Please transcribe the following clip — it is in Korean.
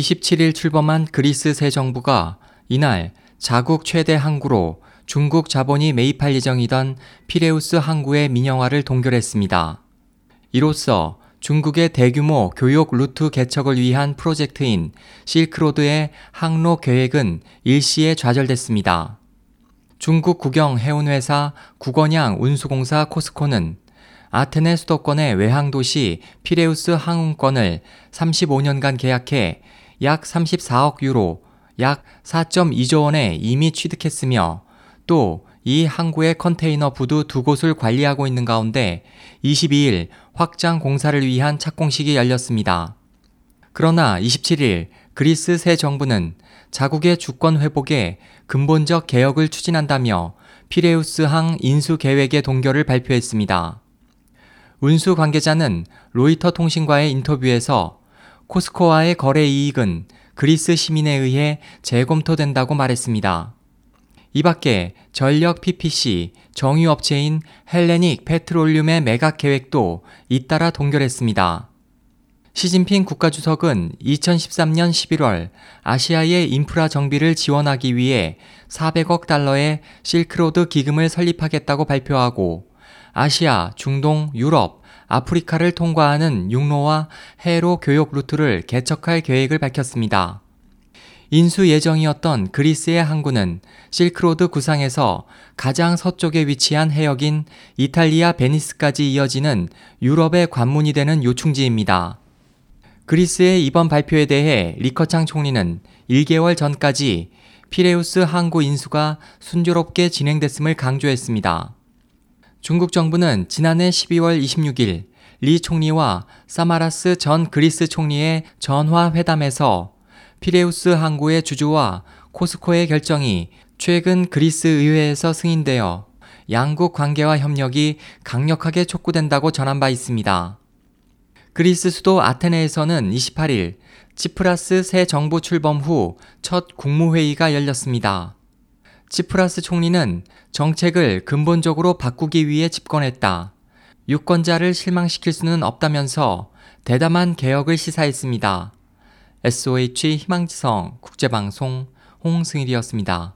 27일 출범한 그리스 새 정부가 이날 자국 최대 항구로 중국 자본이 매입할 예정이던 피레우스 항구의 민영화를 동결했습니다. 이로써 중국의 대규모 교육 루트 개척을 위한 프로젝트인 실크로드의 항로 계획은 일시에 좌절됐습니다. 중국 국영 해운회사 국원양 운수공사 코스코는 아테네 수도권의 외항도시 피레우스 항운권을 35년간 계약해 약 34억 유로, 약 4.2조 원에 이미 취득했으며 또 이 항구의 컨테이너 부두 두 곳을 관리하고 있는 가운데 22일 확장 공사를 위한 착공식이 열렸습니다. 그러나 27일 그리스 새 정부는 자국의 주권 회복에 근본적 개혁을 추진한다며 피레우스항 인수 계획의 동결을 발표했습니다. 운수 관계자는 로이터 통신과의 인터뷰에서 코스코와의 거래 이익은 그리스 시민에 의해 재검토된다고 말했습니다. 이 밖에 전력 PPC, 정유업체인 헬레닉 페트롤륨의 매각 계획도 잇따라 동결했습니다. 시진핑 국가주석은 2013년 11월 아시아의 인프라 정비를 지원하기 위해 400억 달러의 실크로드 기금을 설립하겠다고 발표하고 아시아, 중동, 유럽, 아프리카를 통과하는 육로와 해로 교역 루트를 개척할 계획을 밝혔습니다. 인수 예정이었던 그리스의 항구는 실크로드 구상에서 가장 서쪽에 위치한 해역인 이탈리아 베니스까지 이어지는 유럽의 관문이 되는 요충지입니다. 그리스의 이번 발표에 대해 리커창 총리는 1개월 전까지 피레우스 항구 인수가 순조롭게 진행됐음을 강조했습니다. 중국 정부는 지난해 12월 26일 리 총리와 사마라스 전 그리스 총리의 전화회담에서 피레우스 항구의 주주와 코스코의 결정이 최근 그리스 의회에서 승인되어 양국 관계와 협력이 강력하게 촉구된다고 전한 바 있습니다. 그리스 수도 아테네에서는 28일 치프라스 새 정부 출범 후 첫 국무회의가 열렸습니다. 치프라스 총리는 정책을 근본적으로 바꾸기 위해 집권했다. 유권자를 실망시킬 수는 없다면서 대담한 개혁을 시사했습니다. SOH 희망지성 국제방송 홍승일이었습니다.